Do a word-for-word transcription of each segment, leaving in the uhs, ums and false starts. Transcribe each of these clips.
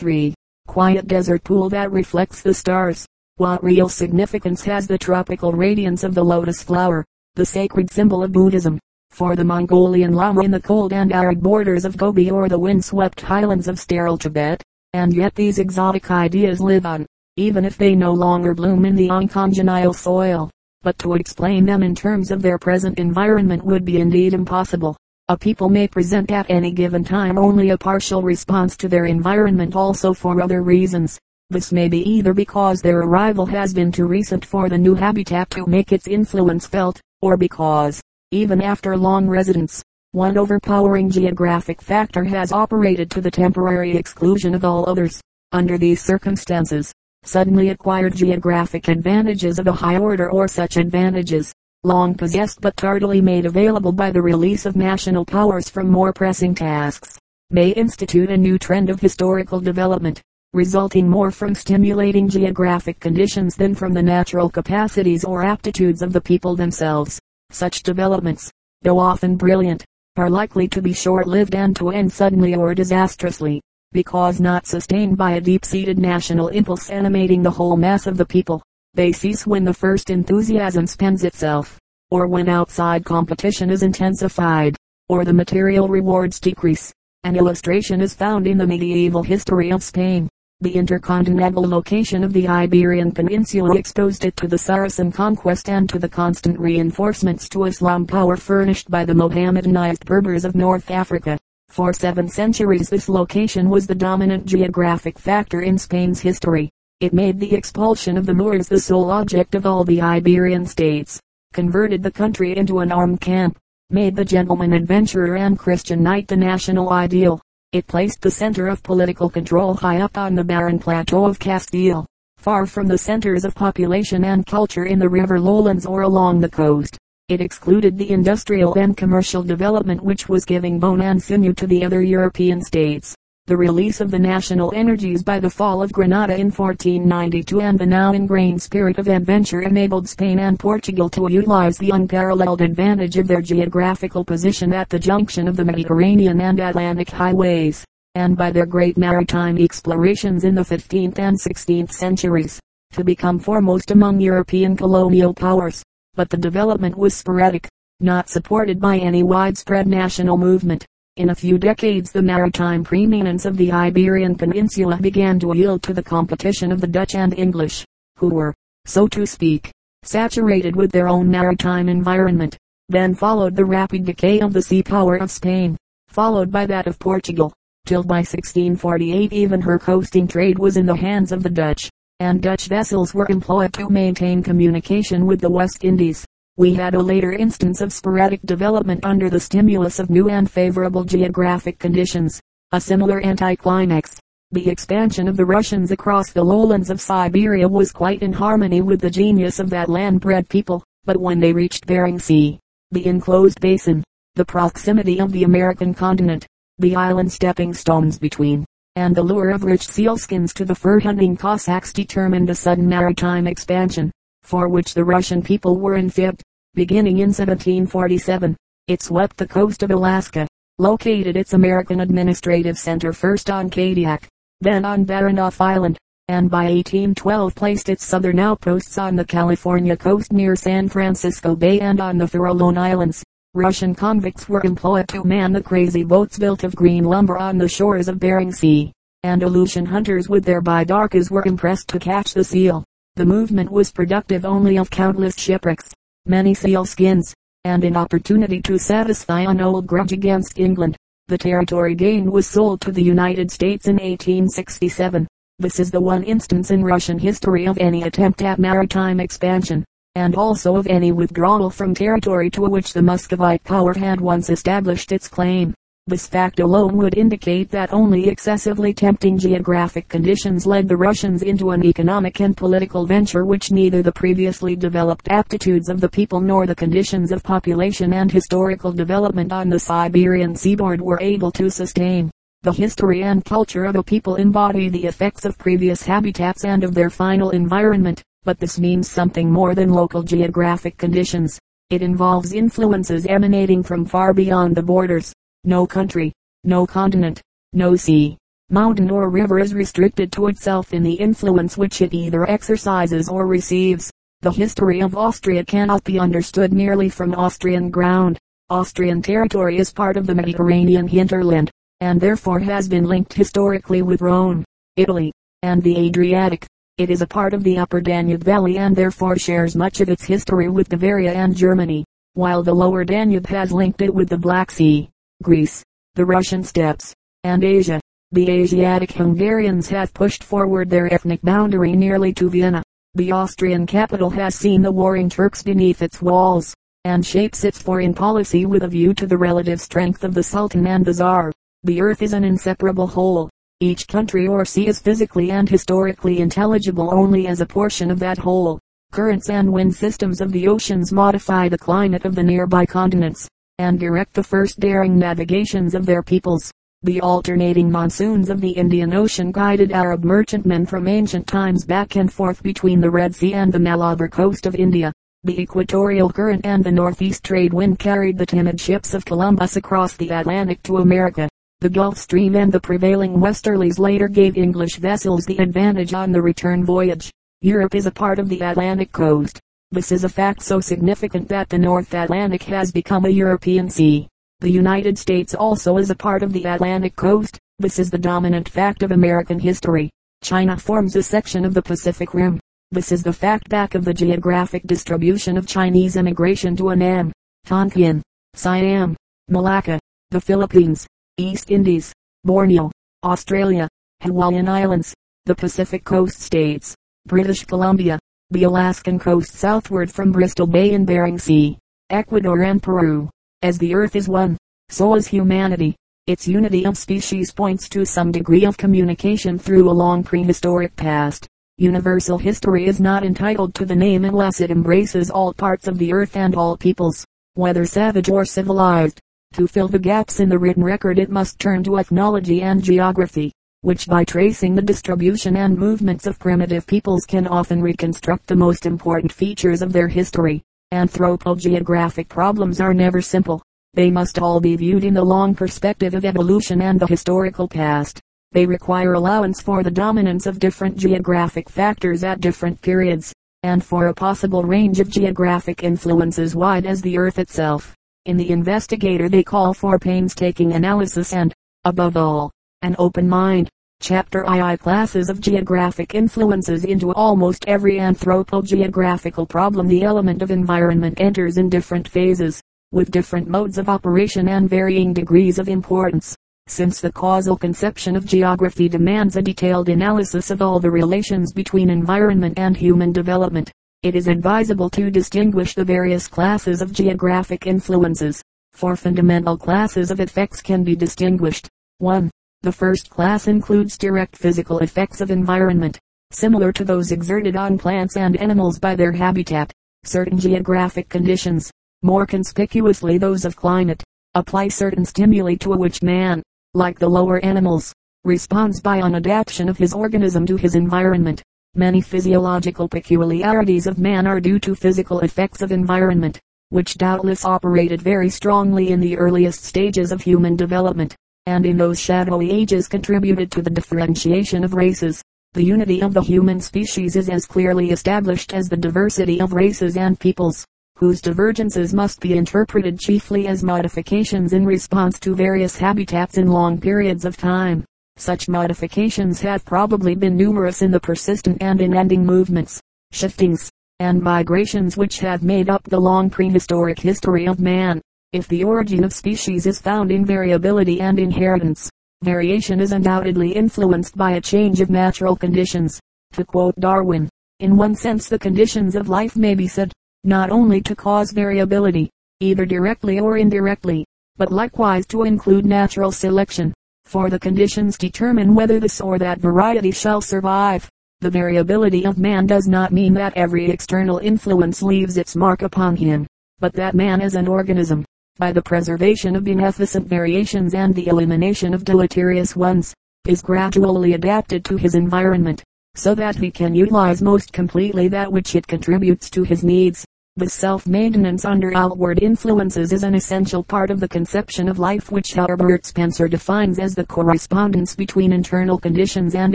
three. Quiet desert pool that reflects the stars. What real significance has the tropical radiance of the lotus flower, the sacred symbol of Buddhism, for the Mongolian Lama in the cold and arid borders of Gobi or the windswept highlands of sterile Tibet? And yet these exotic ideas live on, even if they no longer bloom in the uncongenial soil. But to explain them in terms of their present environment would be indeed impossible. A people may present at any given time only a partial response to their environment also for other reasons. This may be either because their arrival has been too recent for the new habitat to make its influence felt, or because, even after long residence, one overpowering geographic factor has operated to the temporary exclusion of all others. Under these circumstances, suddenly acquired geographic advantages of a high order, or such advantages, long possessed but tardily made available by the release of national powers from more pressing tasks, may institute a new trend of historical development, resulting more from stimulating geographic conditions than from the natural capacities or aptitudes of the people themselves. Such developments, though often brilliant, are likely to be short-lived and to end suddenly or disastrously, because not sustained by a deep-seated national impulse animating the whole mass of the people. They cease when the first enthusiasm spends itself, or when outside competition is intensified, or the material rewards decrease. An illustration is found in the medieval history of Spain. The intercontinental location of the Iberian Peninsula exposed it to the Saracen conquest and to the constant reinforcements to Islam power furnished by the Mohammedanized Berbers of North Africa. For seven centuries this location was the dominant geographic factor in Spain's history. It made the expulsion of the Moors the sole object of all the Iberian states, converted the country into an armed camp, made the gentleman adventurer and Christian knight the national ideal. It placed the center of political control high up on the barren plateau of Castile, far from the centers of population and culture in the river lowlands or along the coast. It excluded the industrial and commercial development which was giving bone and sinew to the other European states. The release of the national energies by the fall of Granada in fourteen ninety-two and the now ingrained spirit of adventure enabled Spain and Portugal to utilize the unparalleled advantage of their geographical position at the junction of the Mediterranean and Atlantic highways, and by their great maritime explorations in the fifteenth and sixteenth centuries, to become foremost among European colonial powers. But the development was sporadic, not supported by any widespread national movement. In a few decades the maritime preeminence of the Iberian Peninsula began to yield to the competition of the Dutch and English, who were, so to speak, saturated with their own maritime environment. Then followed the rapid decay of the sea power of Spain, followed by that of Portugal, till by sixteen forty-eight even her coasting trade was in the hands of the Dutch, and Dutch vessels were employed to maintain communication with the West Indies. We had a later instance of sporadic development under the stimulus of new and favorable geographic conditions. A similar anticlimax, the expansion of the Russians across the lowlands of Siberia, was quite in harmony with the genius of that land-bred people, but when they reached Bering Sea, the enclosed basin, the proximity of the American continent, the island stepping stones between, and the lure of rich sealskins to the fur-hunting Cossacks determined a sudden maritime expansion, for which the Russian people were unfit. Beginning in seventeen forty-seven, it swept the coast of Alaska, located its American administrative center first on Kodiak, then on Baranof Island, and by eighteen twelve placed its southern outposts on the California coast near San Francisco Bay and on the Farallone Islands. Russian convicts were employed to man the crazy boats built of green lumber on the shores of Bering Sea. Andalusian hunters with their bidarkas were impressed to catch the seal. The movement was productive only of countless shipwrecks, many seal skins, and an opportunity to satisfy an old grudge against England. The territory gained was sold to the United States in eighteen sixty-seven. This is the one instance in Russian history of any attempt at maritime expansion, and also of any withdrawal from territory to which the Muscovite power had once established its claim. This fact alone would indicate that only excessively tempting geographic conditions led the Russians into an economic and political venture which neither the previously developed aptitudes of the people nor the conditions of population and historical development on the Siberian seaboard were able to sustain. The history and culture of a people embody the effects of previous habitats and of their final environment, but this means something more than local geographic conditions. It involves influences emanating from far beyond the borders. No country, no continent, no sea, mountain or river is restricted to itself in the influence which it either exercises or receives. The history of Austria cannot be understood merely from Austrian ground. Austrian territory is part of the Mediterranean hinterland, and therefore has been linked historically with Rome, Italy, and the Adriatic. It is a part of the upper Danube valley and therefore shares much of its history with Bavaria and Germany, while the lower Danube has linked it with the Black Sea, Greece, the Russian steppes, and Asia. The Asiatic Hungarians have pushed forward their ethnic boundary nearly to Vienna. The Austrian capital has seen the warring Turks beneath its walls, and shapes its foreign policy with a view to the relative strength of the Sultan and the Tsar. The earth is an inseparable whole. Each country or sea is physically and historically intelligible only as a portion of that whole. Currents and wind systems of the oceans modify the climate of the nearby continents, and direct the first daring navigations of their peoples. The alternating monsoons of the Indian Ocean guided Arab merchantmen from ancient times back and forth between the Red Sea and the Malabar coast of India. The equatorial current and the northeast trade wind carried the timid ships of Columbus across the Atlantic to America. The Gulf Stream and the prevailing westerlies later gave English vessels the advantage on the return voyage. Europe is a part of the Atlantic coast. This is a fact so significant that the North Atlantic has become a European sea. The United States also is a part of the Atlantic coast. This is the dominant fact of American history. China forms a section of the Pacific Rim. This is the fact back of the geographic distribution of Chinese emigration to Annam, Tonkin, Siam, Malacca, the Philippines, East Indies, Borneo, Australia, Hawaiian Islands, the Pacific Coast States, British Columbia, the Alaskan coast southward from Bristol Bay and Bering Sea, Ecuador and Peru. As the earth is one, so is humanity. Its unity of species points to some degree of communication through a long prehistoric past. Universal history is not entitled to the name unless it embraces all parts of the earth and all peoples, whether savage or civilized. To fill the gaps in the written record it must turn to ethnology and geography, which by tracing the distribution and movements of primitive peoples can often reconstruct the most important features of their history. Anthropogeographic problems are never simple. They must all be viewed in the long perspective of evolution and the historical past. They require allowance for the dominance of different geographic factors at different periods, and for a possible range of geographic influences wide as the earth itself. In the investigator they call for painstaking analysis and, above all, an open mind. Chapter two Classes of geographic influences. Into almost every anthropogeographical problem the element of environment enters in different phases, with different modes of operation and varying degrees of importance. Since the causal conception of geography demands a detailed analysis of all the relations between environment and human development, it is advisable to distinguish the various classes of geographic influences. Four fundamental classes of effects can be distinguished. one. The first class includes direct physical effects of environment, similar to those exerted on plants and animals by their habitat. Certain geographic conditions, more conspicuously those of climate, apply certain stimuli to which man, like the lower animals, responds by an adaptation of his organism to his environment. Many physiological peculiarities of man are due to physical effects of environment, which doubtless operated very strongly in the earliest stages of human development, and in those shadowy ages contributed to the differentiation of races. The unity of the human species is as clearly established as the diversity of races and peoples, whose divergences must be interpreted chiefly as modifications in response to various habitats in long periods of time. Such modifications have probably been numerous in the persistent and unending movements, shiftings, and migrations which have made up the long prehistoric history of man. If the origin of species is found in variability and inheritance, variation is undoubtedly influenced by a change of natural conditions. To quote Darwin, in one sense the conditions of life may be said, not only to cause variability, either directly or indirectly, but likewise to include natural selection, for the conditions determine whether this or that variety shall survive. The variability of man does not mean that every external influence leaves its mark upon him, but that man is an organism, by the preservation of beneficent variations and the elimination of deleterious ones, is gradually adapted to his environment, so that he can utilize most completely that which it contributes to his needs. This self-maintenance under outward influences is an essential part of the conception of life which Herbert Spencer defines as the correspondence between internal conditions and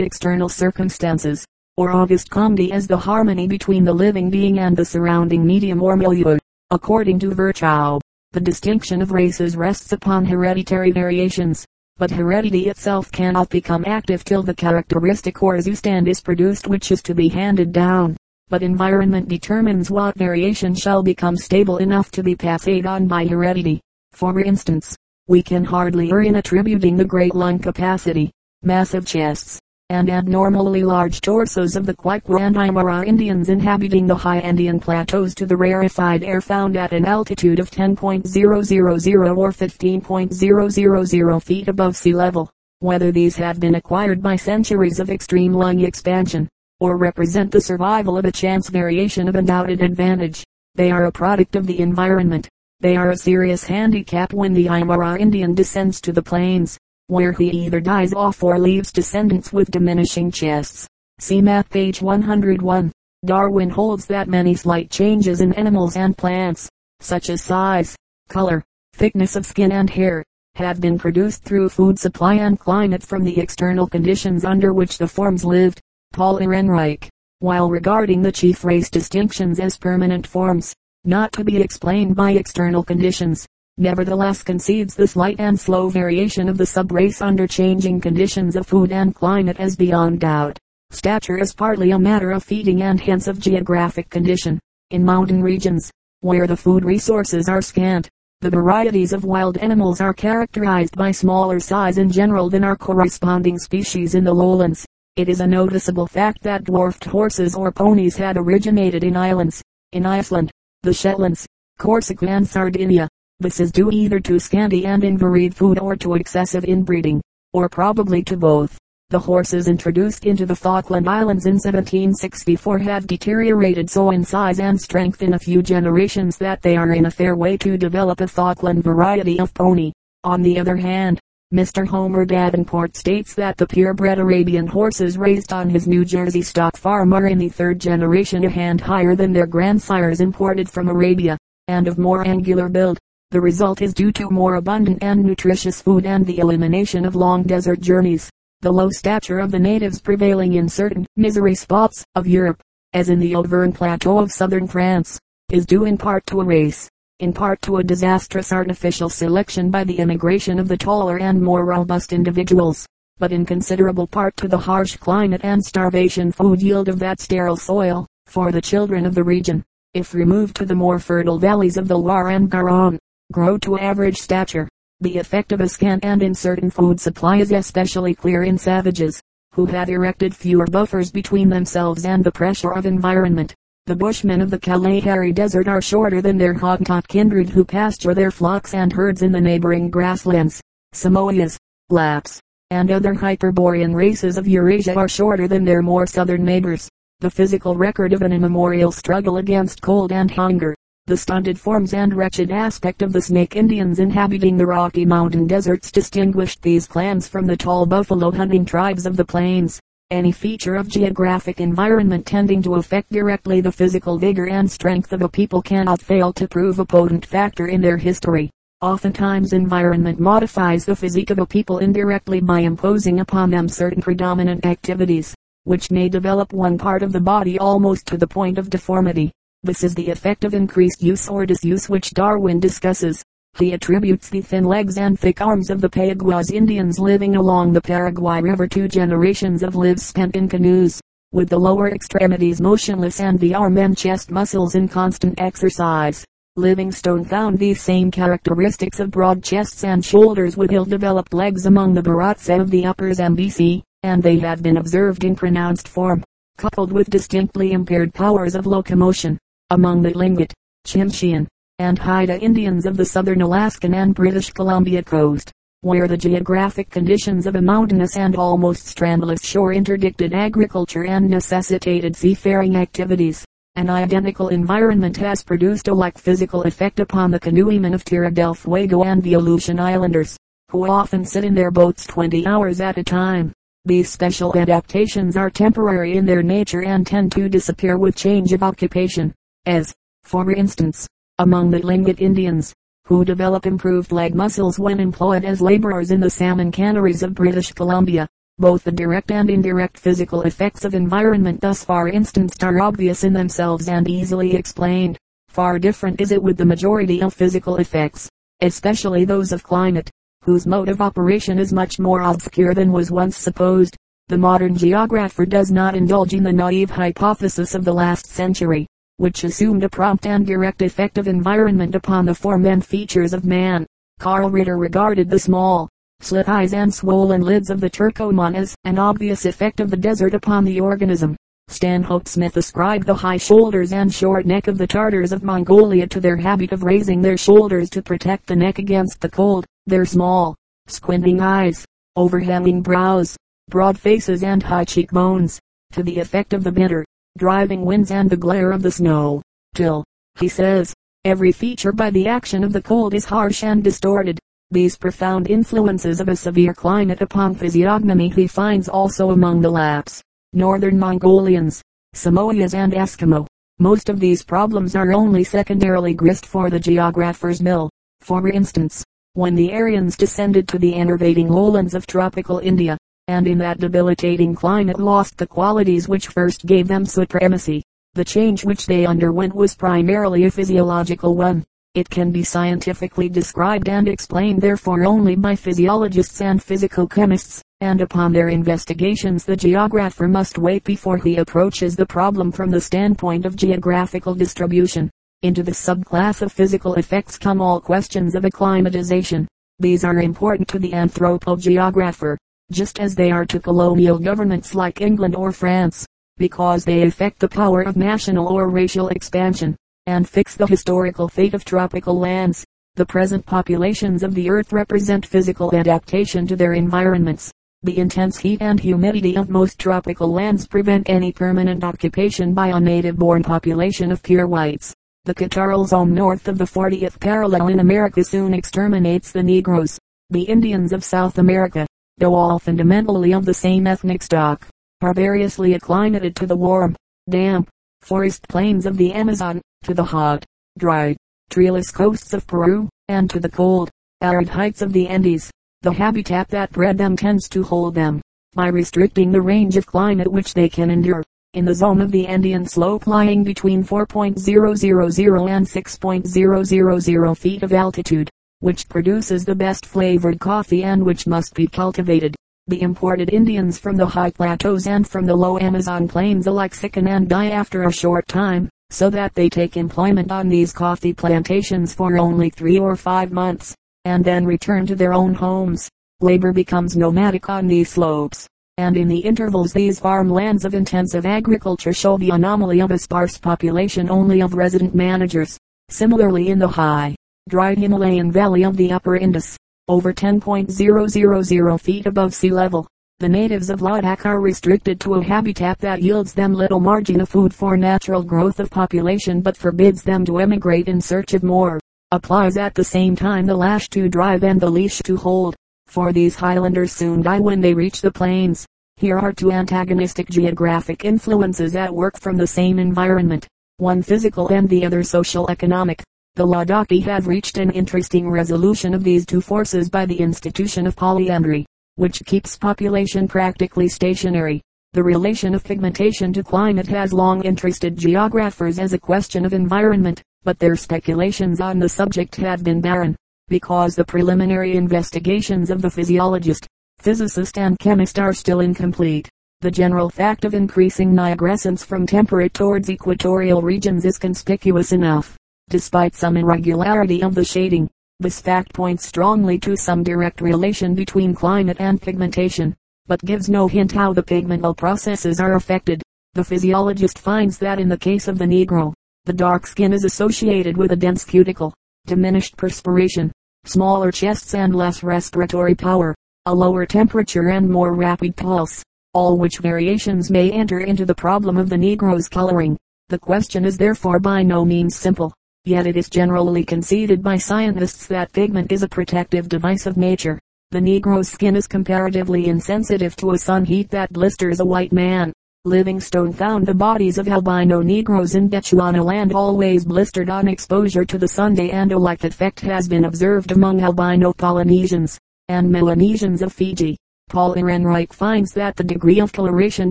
external circumstances, or Auguste Comte as the harmony between the living being and the surrounding medium or milieu. According to Virchow, the distinction of races rests upon hereditary variations, but heredity itself cannot become active till the characteristic or zoostand is produced which is to be handed down. But environment determines what variation shall become stable enough to be passed on by heredity. For instance, we can hardly err in attributing the great lung capacity, massive chests, and abnormally large torsos of the Quechua and Aymara Indians inhabiting the high Andean plateaus to the rarefied air found at an altitude of ten thousand or fifteen thousand feet above sea level, whether these have been acquired by centuries of extreme lung expansion, or represent the survival of a chance variation of undoubted advantage. They are a product of the environment. They are a serious handicap when the Aymara Indian descends to the plains, where he either dies off or leaves descendants with diminishing chests. See map page one hundred one. Darwin holds that many slight changes in animals and plants, such as size, color, thickness of skin and hair, have been produced through food supply and climate from the external conditions under which the forms lived. Paul Ehrenreich, while regarding the chief race distinctions as permanent forms, not to be explained by external conditions, nevertheless concedes the slight and slow variation of the subrace under changing conditions of food and climate as beyond doubt. Stature is partly a matter of feeding and hence of geographic condition. In mountain regions, where the food resources are scant, the varieties of wild animals are characterized by smaller size in general than our corresponding species in the lowlands. It is a noticeable fact that dwarfed horses or ponies had originated in islands, in Iceland, the Shetlands, Corsica and Sardinia. This is due either to scanty and invaried food or to excessive inbreeding, or probably to both. The horses introduced into the Falkland Islands in seventeen sixty-four have deteriorated so in size and strength in a few generations that they are in a fair way to develop a Falkland variety of pony. On the other hand, Mister Homer Davenport states that the purebred Arabian horses raised on his New Jersey stock farm are in the third generation a hand higher than their grandsires imported from Arabia, and of more angular build. The result is due to more abundant and nutritious food and the elimination of long desert journeys. The low stature of the natives prevailing in certain misery spots of Europe, as in the Auvergne plateau of southern France, is due in part to a race, in part to a disastrous artificial selection by the immigration of the taller and more robust individuals, but in considerable part to the harsh climate and starvation food yield of that sterile soil. For the children of the region, if removed to the more fertile valleys of the Loire and Garonne, grow to average stature. The effect of a scant and uncertain food supply is especially clear in savages, who have erected fewer buffers between themselves and the pressure of environment. The Bushmen of the Kalahari Desert are shorter than their Hottentot kindred who pasture their flocks and herds in the neighboring grasslands. Samoyeds, Laps, and other Hyperborean races of Eurasia are shorter than their more southern neighbors. The physical record of an immemorial struggle against cold and hunger, the stunted forms and wretched aspect of the Snake Indians inhabiting the Rocky Mountain deserts distinguished these clans from the tall buffalo hunting tribes of the plains. Any feature of geographic environment tending to affect directly the physical vigor and strength of a people cannot fail to prove a potent factor in their history. Oftentimes environment modifies the physique of a people indirectly by imposing upon them certain predominant activities, which may develop one part of the body almost to the point of deformity. This is the effect of increased use or disuse which Darwin discusses. He attributes the thin legs and thick arms of the Peguas Indians living along the Paraguay River to generations of lives spent in canoes, with the lower extremities motionless and the arm and chest muscles in constant exercise. Livingstone found these same characteristics of broad chests and shoulders with ill-developed legs among the Baratse of the Upper Zambezi, and they have been observed in pronounced form, coupled with distinctly impaired powers of locomotion, among the Tlingit, Chimchian, and Haida Indians of the southern Alaskan and British Columbia coast, where the geographic conditions of a mountainous and almost strandless shore interdicted agriculture and necessitated seafaring activities. An identical environment has produced a like physical effect upon the canoemen of Tierra del Fuego and the Aleutian Islanders, who often sit in their boats twenty hours at a time. These special adaptations are temporary in their nature and tend to disappear with change of occupation, as, for instance, among the Tlingit Indians, who develop improved leg muscles when employed as laborers in the salmon canneries of British Columbia. Both the direct and indirect physical effects of environment thus far instanced are obvious in themselves and easily explained. Far different is it with the majority of physical effects, especially those of climate, whose mode of operation is much more obscure than was once supposed. The modern geographer does not indulge in the naive hypothesis of the last century, which assumed a prompt and direct effect of environment upon the form and features of man. Carl Ritter regarded the small, slit eyes and swollen lids of the Turcoman as an obvious effect of the desert upon the organism. Stanhope Smith ascribed the high shoulders and short neck of the Tartars of Mongolia to their habit of raising their shoulders to protect the neck against the cold. Their small, squinting eyes, overhanging brows, broad faces and high cheekbones, to the effect of the bitter, driving winds and the glare of the snow, till, he says, every feature by the action of the cold is harsh and distorted. These profound influences of a severe climate upon physiognomy he finds also among the Lapps, Northern Mongolians, Samoyeds and Eskimo. Most of these problems are only secondarily grist for the geographer's mill. For instance, when the Aryans descended to the enervating lowlands of tropical India, and in that debilitating climate lost the qualities which first gave them supremacy, the change which they underwent was primarily a physiological one. It can be scientifically described and explained therefore only by physiologists and physical chemists, and upon their investigations the geographer must wait before he approaches the problem from the standpoint of geographical distribution. Into the subclass of physical effects come all questions of acclimatization. These are important to the anthropogeographer, just as they are to colonial governments like England or France, because they affect the power of national or racial expansion, and fix the historical fate of tropical lands. The present populations of the earth represent physical adaptation to their environments. The intense heat and humidity of most tropical lands prevent any permanent occupation by a native-born population of pure whites. The Catarrhal zone north of the fortieth parallel in America soon exterminates the Negroes. The Indians of South America, though all fundamentally of the same ethnic stock, are variously acclimated to the warm, damp, forest plains of the Amazon, to the hot, dry, treeless coasts of Peru, and to the cold, arid heights of the Andes. The habitat that bred them tends to hold them, by restricting the range of climate which they can endure. In the zone of the Andean slope lying between four thousand and six thousand feet of altitude, which produces the best flavored coffee and which must be cultivated, the imported Indians from the high plateaus and from the low Amazon plains alike sicken and die after a short time, so that they take employment on these coffee plantations for only three or five months, and then return to their own homes. Labor becomes nomadic on these slopes, and in the intervals these farmlands of intensive agriculture show the anomaly of a sparse population only of resident managers. Similarly in the high, dry Himalayan valley of the upper Indus, over ten thousand feet above sea level, the natives of Ladakh are restricted to a habitat that yields them little margin of food for natural growth of population but forbids them to emigrate in search of more, applies at the same time the lash to drive and the leash to hold, for these highlanders soon die when they reach the plains. Here are two antagonistic geographic influences at work from the same environment, one physical and the other social economic. The Ladakhi have reached an interesting resolution of these two forces by the institution of polyandry, which keeps population practically stationary. The relation of pigmentation to climate has long interested geographers as a question of environment, but their speculations on the subject have been barren, because the preliminary investigations of the physiologist, physicist and chemist are still incomplete. The general fact of increasing nigrescence from temperate towards equatorial regions is conspicuous enough, despite some irregularity of the shading. This fact points strongly to some direct relation between climate and pigmentation, but gives no hint how the pigmental processes are affected. The physiologist finds that in the case of the Negro, the dark skin is associated with a dense cuticle, diminished perspiration, smaller chests and less respiratory power, a lower temperature and more rapid pulse, all which variations may enter into the problem of the Negro's coloring. The question is therefore by no means simple. Yet it is generally conceded by scientists that pigment is a protective device of nature. The Negro's skin is comparatively insensitive to a sun heat that blisters a white man. Livingstone found the bodies of albino Negroes in Bechuana land always blistered on exposure to the sun. And a like effect has been observed among albino Polynesians and Melanesians of Fiji. Paul Ehrenreich finds that the degree of coloration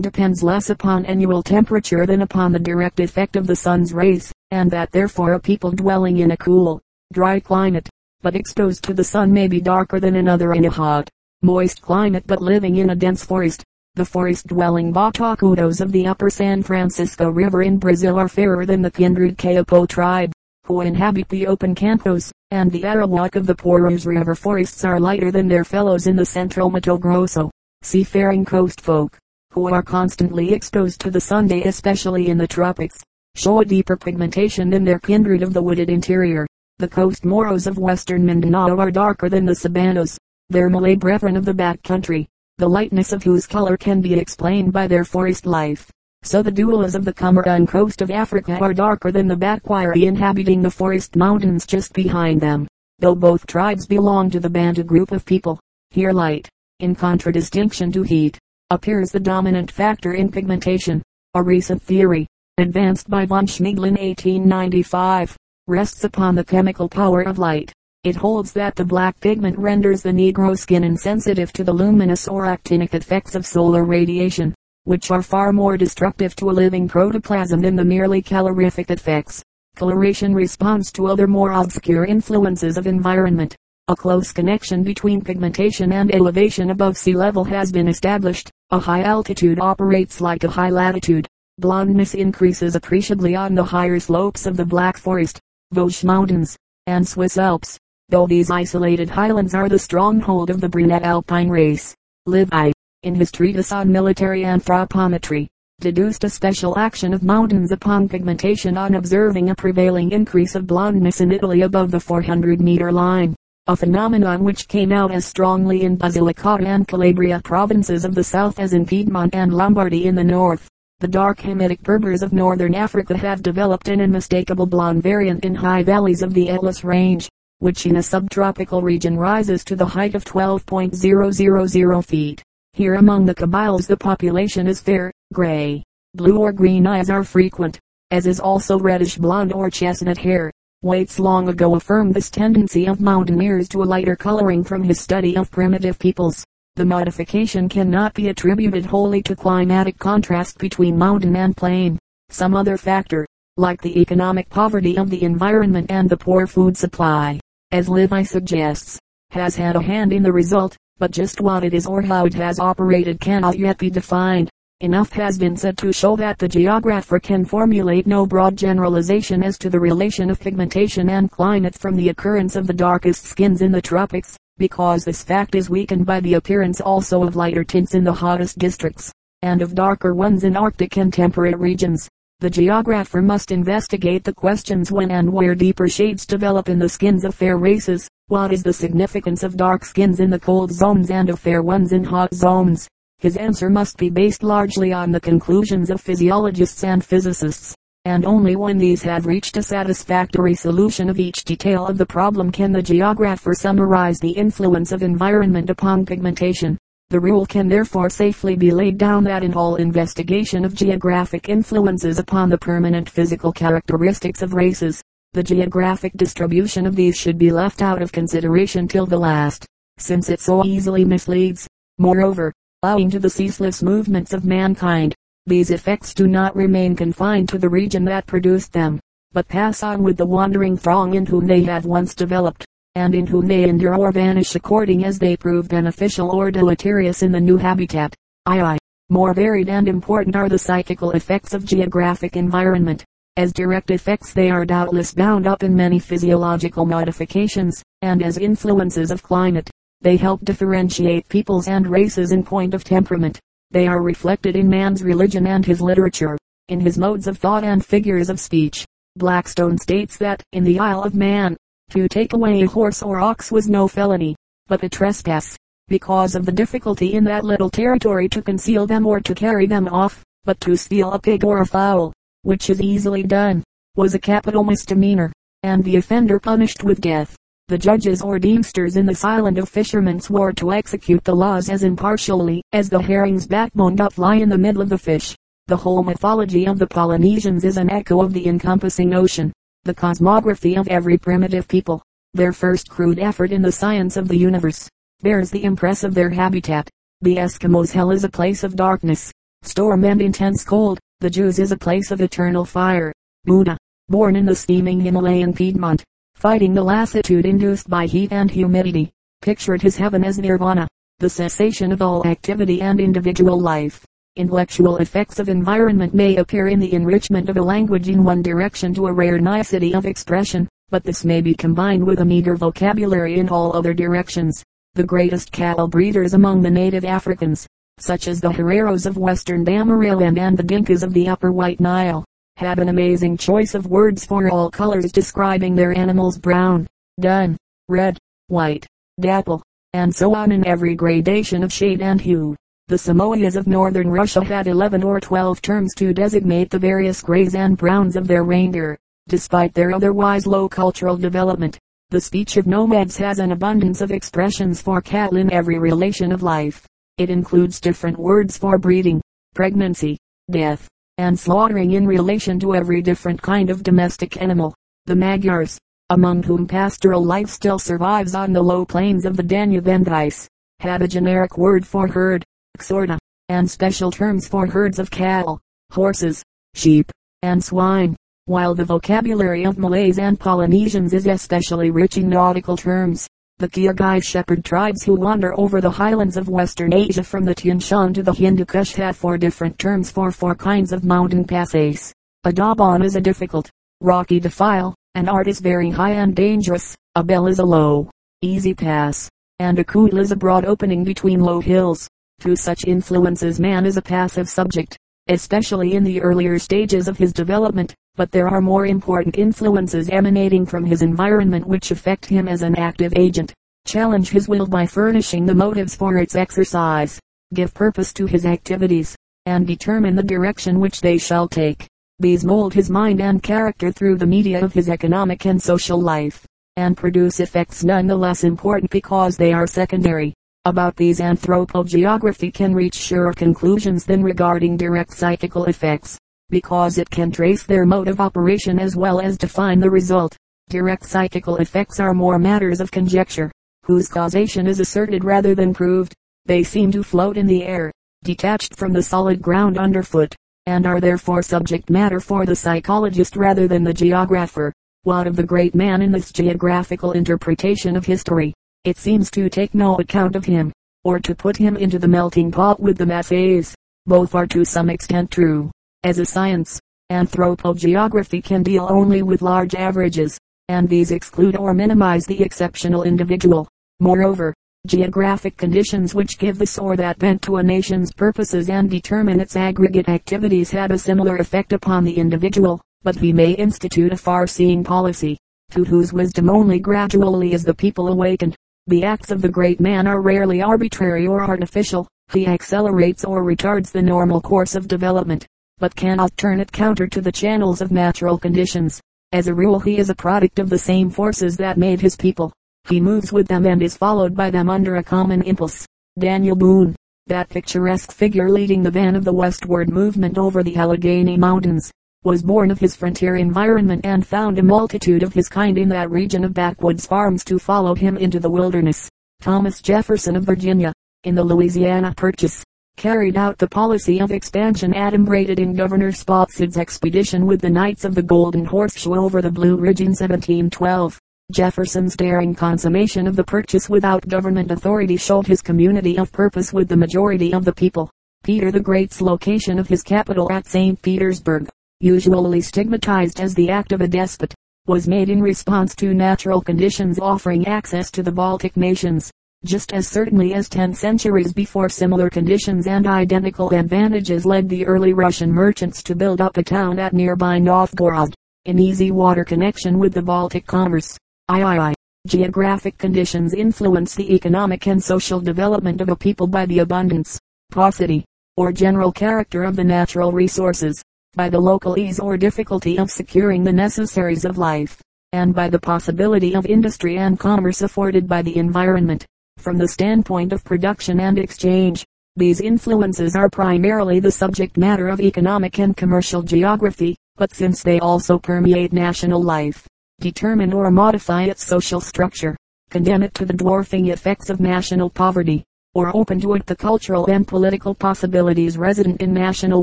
depends less upon annual temperature than upon the direct effect of the sun's rays, and that therefore a people dwelling in a cool, dry climate, but exposed to the sun may be darker than another in a hot, moist climate but living in a dense forest. The forest-dwelling Batacudos of the upper San Francisco River in Brazil are fairer than the kindred Kaiapó tribe, who inhabit the open Campos, and the Arawak of the Purus River forests are lighter than their fellows in the central Mato Grosso. Seafaring coast folk, who are constantly exposed to the sun, especially in the tropics, show a deeper pigmentation than their kindred of the wooded interior. The coast Moros of western Mindanao are darker than the Sabanos, their Malay brethren of the back country, the lightness of whose color can be explained by their forest life. So the Dulas of the Comoran coast of Africa are darker than the Bakwari inhabiting the forest mountains just behind them. Though both tribes belong to the Bantu group of people, here light, in contradistinction to heat, appears the dominant factor in pigmentation. A recent theory, advanced by von Schmigel in eighteen ninety-five, rests upon the chemical power of light. It holds that the black pigment renders the Negro skin insensitive to the luminous or actinic effects of solar radiation, which are far more destructive to a living protoplasm than the merely calorific effects. Coloration responds to other more obscure influences of environment. A close connection between pigmentation and elevation above sea level has been established. A high altitude operates like a high latitude. Blondness increases appreciably on the higher slopes of the Black Forest, Vosges Mountains, and Swiss Alps, though these isolated highlands are the stronghold of the brunette alpine race. Livy, in his treatise on military anthropometry, deduced a special action of mountains upon pigmentation on observing a prevailing increase of blondness in Italy above the four hundred meter line, a phenomenon which came out as strongly in Basilicata and Calabria provinces of the south as in Piedmont and Lombardy in the north. The dark Hamitic Berbers of northern Africa have developed an unmistakable blonde variant in high valleys of the Atlas Range, which in a subtropical region rises to the height of twelve thousand feet. Here among the Kabyles the population is fair. Gray, blue or green eyes are frequent, as is also reddish blonde or chestnut hair. Waits long ago affirmed this tendency of mountaineers to a lighter coloring from his study of primitive peoples. The modification cannot be attributed wholly to climatic contrast between mountain and plain. Some other factor, like the economic poverty of the environment and the poor food supply, as Livy suggests, has had a hand in the result, but just what it is or how it has operated cannot yet be defined. Enough has been said to show that the geographer can formulate no broad generalization as to the relation of pigmentation and climate from the occurrence of the darkest skins in the tropics, because this fact is weakened by the appearance also of lighter tints in the hottest districts, and of darker ones in Arctic and temperate regions. The geographer must investigate the questions when and where deeper shades develop in the skins of fair races, what is the significance of dark skins in the cold zones and of fair ones in hot zones. His answer must be based largely on the conclusions of physiologists and physicists, and only when these have reached a satisfactory solution of each detail of the problem can the geographer summarize the influence of environment upon pigmentation. The rule can therefore safely be laid down that in all investigation of geographic influences upon the permanent physical characteristics of races, the geographic distribution of these should be left out of consideration till the last, since it so easily misleads. Moreover, owing to the ceaseless movements of mankind, these effects do not remain confined to the region that produced them, but pass on with the wandering throng in whom they have once developed, and in whom they endure or vanish according as they prove beneficial or deleterious in the new habitat. two. More varied and important are the psychical effects of geographic environment. As direct effects they are doubtless bound up in many physiological modifications, and as influences of climate, they help differentiate peoples and races in point of temperament. They are reflected in man's religion and his literature, in his modes of thought and figures of speech. Blackstone states that, in the Isle of Man, to take away a horse or ox was no felony, but a trespass, because of the difficulty in that little territory to conceal them or to carry them off, but to steal a pig or a fowl, which is easily done, was a capital misdemeanor, and the offender punished with death. The judges or deemsters in this island of fishermen swore to execute the laws as impartially as the herring's backbone doth lie in the middle of the fish. The whole mythology of the Polynesians is an echo of the encompassing ocean, the cosmography of every primitive people. Their first crude effort in the science of the universe bears the impress of their habitat. The Eskimos' hell is a place of darkness, storm and intense cold. The Jews' is a place of eternal fire. Buddha, born in the steaming Himalayan Piedmont, fighting the lassitude induced by heat and humidity, pictured his heaven as nirvana, the cessation of all activity and individual life. Intellectual effects of environment may appear in the enrichment of a language in one direction to a rare nicety of expression, but this may be combined with a meager vocabulary in all other directions. The greatest cattle breeders among the native Africans, such as the Hereros of western Damaraland and the Dinkas of the upper White Nile, had an amazing choice of words for all colors describing their animals: brown, dun, red, white, dapple, and so on in every gradation of shade and hue. The Samoyeds of northern Russia had eleven or twelve terms to designate the various grays and browns of their reindeer. Despite their otherwise low cultural development, the speech of nomads has an abundance of expressions for cattle in every relation of life. It includes different words for breeding, pregnancy, death, and slaughtering in relation to every different kind of domestic animal. The Magyars, among whom pastoral life still survives on the low plains of the Danube and Theiss, had a generic word for herd, xorda, and special terms for herds of cattle, horses, sheep, and swine, while the vocabulary of Malays and Polynesians is especially rich in nautical terms. The Kyrgyz shepherd tribes who wander over the highlands of Western Asia from the Tian Shan to the Hindu Kush have four different terms for four kinds of mountain passes. A daban is a difficult, rocky defile, an art is very high and dangerous, a bell is a low, easy pass, and a kutl is a broad opening between low hills. To such influences man is a passive subject, especially in the earlier stages of his development, but there are more important influences emanating from his environment which affect him as an active agent, challenge his will by furnishing the motives for its exercise, give purpose to his activities, and determine the direction which they shall take. These mold his mind and character through the media of his economic and social life, and produce effects none the less important because they are secondary. About these anthropogeography can reach surer conclusions than regarding direct psychical effects, because it can trace their mode of operation as well as define the result. Direct psychical effects are more matters of conjecture, whose causation is asserted rather than proved. They seem to float in the air, detached from the solid ground underfoot, and are therefore subject matter for the psychologist rather than the geographer. What of the great man in this geographical interpretation of history? It seems to take no account of him, or to put him into the melting pot with the masses. Both are to some extent true. As a science, anthropogeography can deal only with large averages, and these exclude or minimize the exceptional individual. Moreover, geographic conditions which give this or that bent to a nation's purposes and determine its aggregate activities have a similar effect upon the individual, but he may institute a far-seeing policy, to whose wisdom only gradually is the people awakened. The acts of the great man are rarely arbitrary or artificial. He accelerates or retards the normal course of development, but cannot turn it counter to the channels of natural conditions. As a rule he is a product of the same forces that made his people. He moves with them and is followed by them under a common impulse. Daniel Boone, that picturesque figure leading the van of the westward movement over the Allegheny Mountains, was born of his frontier environment and found a multitude of his kind in that region of backwoods farms to follow him into the wilderness. Thomas Jefferson of Virginia, in the Louisiana Purchase, carried out the policy of expansion adumbrated in Governor Spotswood's expedition with the Knights of the Golden Horseshoe over the Blue Ridge in seventeen twelve. Jefferson's daring consummation of the Purchase without government authority showed his community of purpose with the majority of the people. Peter the Great's location of his capital at Saint Petersburg, usually stigmatized as the act of a despot, was made in response to natural conditions offering access to the Baltic nations. Just as certainly as ten centuries before similar conditions and identical advantages led the early Russian merchants to build up a town at nearby Novgorod, in easy water connection with the Baltic commerce. two. Geographic conditions influence the economic and social development of a people by the abundance, paucity, or general character of the natural resources, by the local ease or difficulty of securing the necessaries of life, and by the possibility of industry and commerce afforded by the environment. From the standpoint of production and exchange, These influences are primarily the subject matter of economic and commercial geography, but since they also permeate national life, determine or modify its social structure, condemn it to the dwarfing effects of national poverty, or open to it the cultural and political possibilities resident in national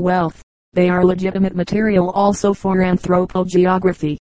wealth, they are legitimate material also for anthropogeography.